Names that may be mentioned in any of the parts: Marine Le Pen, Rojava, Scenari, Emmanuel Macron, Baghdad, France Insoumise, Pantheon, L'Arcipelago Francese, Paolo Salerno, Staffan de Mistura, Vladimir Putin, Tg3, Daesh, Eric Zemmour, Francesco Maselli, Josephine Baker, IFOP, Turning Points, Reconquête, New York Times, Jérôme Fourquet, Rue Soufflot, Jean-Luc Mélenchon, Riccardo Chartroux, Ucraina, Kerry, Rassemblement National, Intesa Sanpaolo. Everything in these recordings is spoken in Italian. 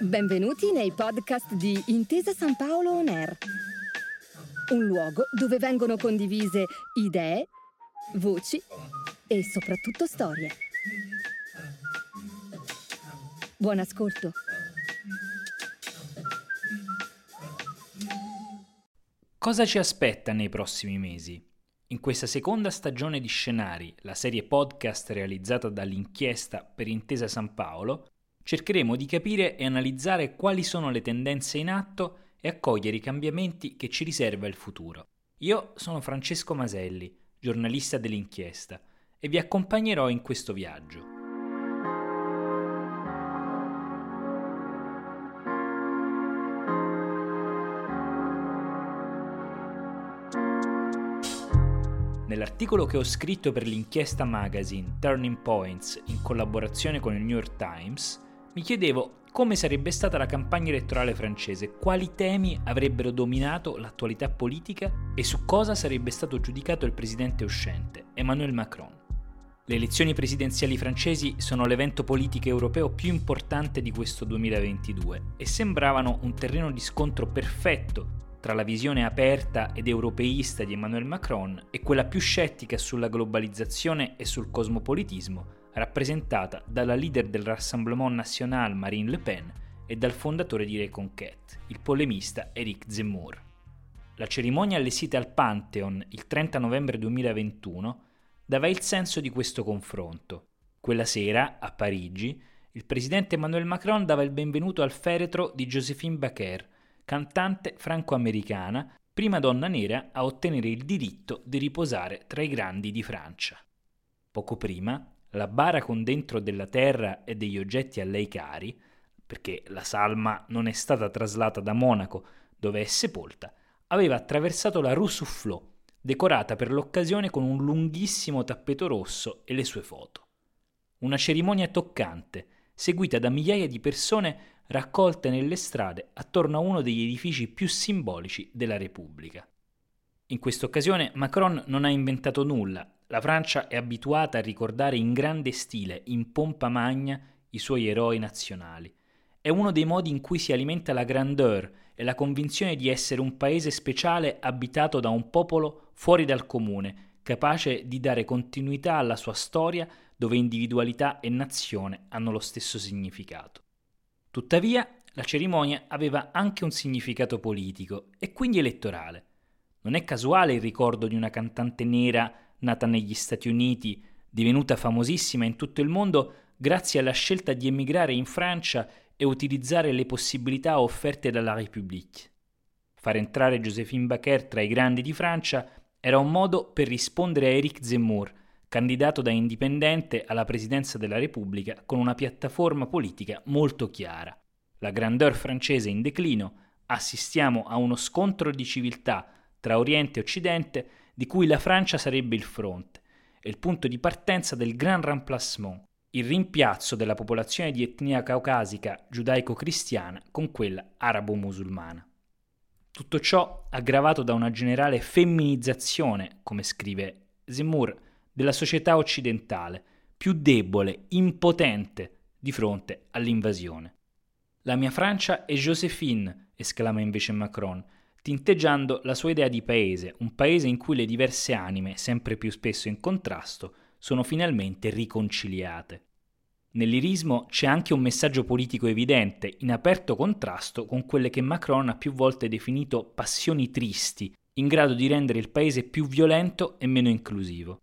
Benvenuti nei podcast di Intesa Sanpaolo On Air, un luogo dove vengono condivise idee, voci e soprattutto storie. Buon ascolto. Cosa ci aspetta nei prossimi mesi? In questa seconda stagione di Scenari, la serie podcast realizzata dall'inchiesta per Intesa Sanpaolo, cercheremo di capire e analizzare quali sono le tendenze in atto e accogliere i cambiamenti che ci riserva il futuro. Io sono Francesco Maselli, giornalista dell'inchiesta, e vi accompagnerò in questo viaggio. Nell'articolo che ho scritto per l'inchiesta magazine Turning Points in collaborazione con il New York Times, mi chiedevo come sarebbe stata la campagna elettorale francese, quali temi avrebbero dominato l'attualità politica e su cosa sarebbe stato giudicato il presidente uscente, Emmanuel Macron. Le elezioni presidenziali francesi sono l'evento politico europeo più importante di questo 2022 e sembravano un terreno di scontro perfetto tra la visione aperta ed europeista di Emmanuel Macron e quella più scettica sulla globalizzazione e sul cosmopolitismo, rappresentata dalla leader del Rassemblement National Marine Le Pen e dal fondatore di Reconquête, il polemista Eric Zemmour. La cerimonia allestita al Pantheon il 30 novembre 2021 dava il senso di questo confronto. Quella sera, a Parigi, il presidente Emmanuel Macron dava il benvenuto al feretro di Josephine Baker, cantante franco-americana, prima donna nera a ottenere il diritto di riposare tra i grandi di Francia. Poco prima, la bara con dentro della terra e degli oggetti a lei cari, perché la salma non è stata traslata da Monaco, dove è sepolta, aveva attraversato la Rue Soufflot, decorata per l'occasione con un lunghissimo tappeto rosso e le sue foto. Una cerimonia toccante, seguita da migliaia di persone raccolte nelle strade attorno a uno degli edifici più simbolici della Repubblica. In questa occasione Macron non ha inventato nulla. La Francia è abituata a ricordare in grande stile, in pompa magna, i suoi eroi nazionali. È uno dei modi in cui si alimenta la grandeur e la convinzione di essere un paese speciale abitato da un popolo fuori dal comune, capace di dare continuità alla sua storia dove individualità e nazione hanno lo stesso significato. Tuttavia, la cerimonia aveva anche un significato politico e quindi elettorale. Non è casuale il ricordo di una cantante nera nata negli Stati Uniti, divenuta famosissima in tutto il mondo grazie alla scelta di emigrare in Francia e utilizzare le possibilità offerte dalla République. Far entrare Josephine Baker tra i grandi di Francia era un modo per rispondere a Eric Zemmour, candidato da indipendente alla presidenza della Repubblica con una piattaforma politica molto chiara. La grandeur francese in declino, assistiamo a uno scontro di civiltà tra Oriente e Occidente di cui la Francia sarebbe il fronte e il punto di partenza del Grand Remplacement, il rimpiazzo della popolazione di etnia caucasica giudaico-cristiana con quella arabo-musulmana. Tutto ciò aggravato da una generale femminizzazione, come scrive Zemmour, della società occidentale, più debole, impotente di fronte all'invasione. La mia Francia è Joséphine, esclama invece Macron, tinteggiando la sua idea di paese, un paese in cui le diverse anime, sempre più spesso in contrasto, sono finalmente riconciliate. Nell'irismo c'è anche un messaggio politico evidente, in aperto contrasto con quelle che Macron ha più volte definito passioni tristi, in grado di rendere il paese più violento e meno inclusivo.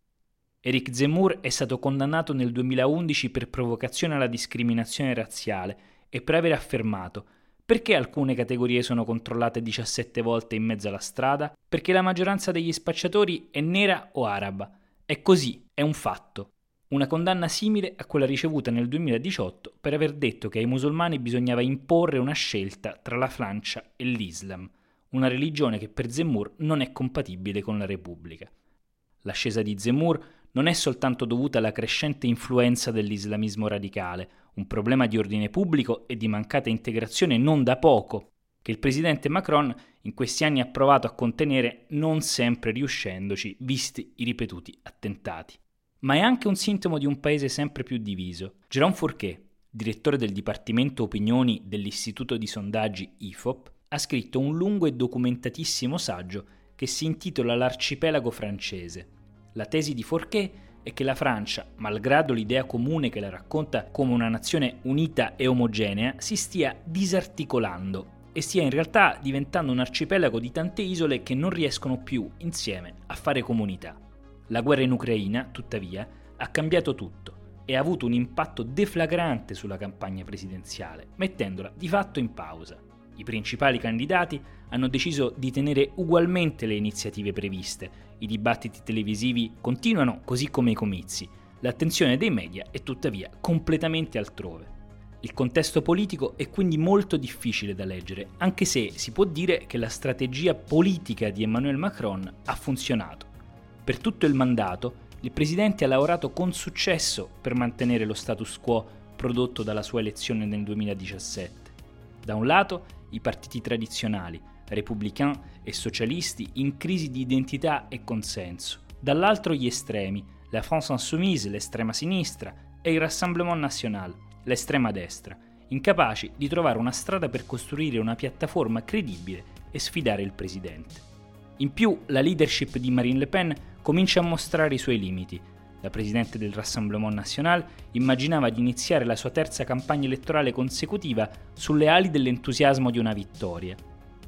Eric Zemmour è stato condannato nel 2011 per provocazione alla discriminazione razziale e per aver affermato «Perché alcune categorie sono controllate 17 volte in mezzo alla strada? Perché la maggioranza degli spacciatori è nera o araba. È così, è un fatto». Una condanna simile a quella ricevuta nel 2018 per aver detto che ai musulmani bisognava imporre una scelta tra la Francia e l'Islam, una religione che per Zemmour non è compatibile con la Repubblica. L'ascesa di Zemmour non è soltanto dovuta alla crescente influenza dell'islamismo radicale, un problema di ordine pubblico e di mancata integrazione non da poco, che il presidente Macron in questi anni ha provato a contenere non sempre riuscendoci, visti i ripetuti attentati. ma è anche un sintomo di un paese sempre più diviso. Jérôme Fourquet, direttore del Dipartimento Opinioni dell'Istituto di Sondaggi IFOP, ha scritto un lungo e documentatissimo saggio che si intitola L'Arcipelago Francese. La tesi di Fourquet è che la Francia, malgrado l'idea comune che la racconta come una nazione unita e omogenea, si stia disarticolando e stia in realtà diventando un arcipelago di tante isole che non riescono più, insieme, a fare comunità. La guerra in Ucraina, tuttavia, ha cambiato tutto e ha avuto un impatto deflagrante sulla campagna presidenziale, mettendola di fatto in pausa. I principali candidati hanno deciso di tenere ugualmente le iniziative previste, i dibattiti televisivi continuano così come i comizi, l'attenzione dei media è tuttavia completamente altrove. Il contesto politico è quindi molto difficile da leggere, anche se si può dire che la strategia politica di Emmanuel Macron ha funzionato. Per tutto il mandato, il presidente ha lavorato con successo per mantenere lo status quo prodotto dalla sua elezione nel 2017. Da un lato, i partiti tradizionali, repubblicani e socialisti, in crisi di identità e consenso. Dall'altro gli estremi, la France Insoumise, l'estrema sinistra, e il Rassemblement National, l'estrema destra, incapaci di trovare una strada per costruire una piattaforma credibile e sfidare il presidente. In più, la leadership di Marine Le Pen comincia a mostrare i suoi limiti. La presidente del Rassemblement National immaginava di iniziare la sua terza campagna elettorale consecutiva sulle ali dell'entusiasmo di una vittoria.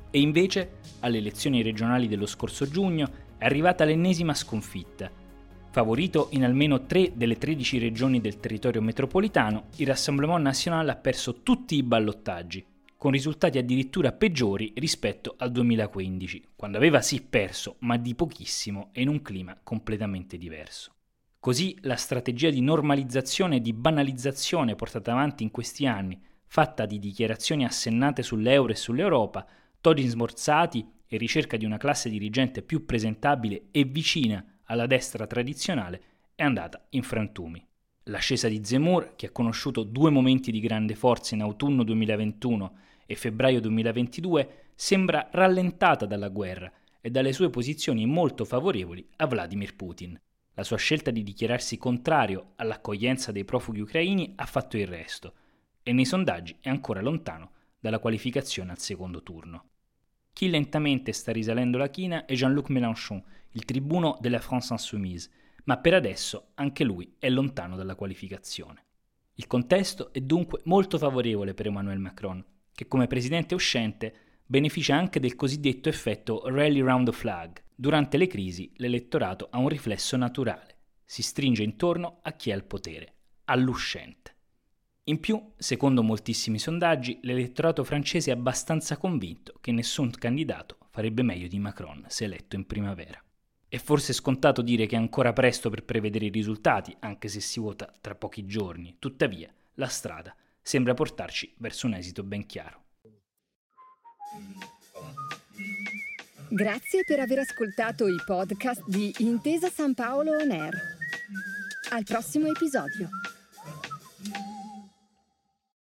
E invece, alle elezioni regionali dello scorso giugno, è arrivata l'ennesima sconfitta. Favorito in almeno 3 delle 13 regioni del territorio metropolitano, il Rassemblement National ha perso tutti i ballottaggi, con risultati addirittura peggiori rispetto al 2015, quando aveva sì perso, ma di pochissimo e in un clima completamente diverso. Così la strategia di normalizzazione e di banalizzazione portata avanti in questi anni, fatta di dichiarazioni assennate sull'euro e sull'Europa, toni smorzati e ricerca di una classe dirigente più presentabile e vicina alla destra tradizionale, è andata in frantumi. L'ascesa di Zemmour, che ha conosciuto 2 momenti di grande forza in autunno 2021 e febbraio 2022, sembra rallentata dalla guerra e dalle sue posizioni molto favorevoli a Vladimir Putin. La sua scelta di dichiararsi contrario all'accoglienza dei profughi ucraini ha fatto il resto e nei sondaggi è ancora lontano dalla qualificazione al secondo turno. Chi lentamente sta risalendo la china è Jean-Luc Mélenchon, il tribuno della France Insoumise, ma per adesso anche lui è lontano dalla qualificazione. Il contesto è dunque molto favorevole per Emmanuel Macron, che come presidente uscente beneficia anche del cosiddetto effetto rally round the flag. Durante le crisi l'elettorato ha un riflesso naturale, si stringe intorno a chi ha il potere, all'uscente. In più, secondo moltissimi sondaggi, l'elettorato francese è abbastanza convinto che nessun candidato farebbe meglio di Macron se eletto in primavera. È forse scontato dire che è ancora presto per prevedere i risultati, anche se si vota tra pochi giorni. Tuttavia, la strada sembra portarci verso un esito ben chiaro. Grazie per aver ascoltato i podcast di Intesa Sanpaolo On Air. Al prossimo episodio.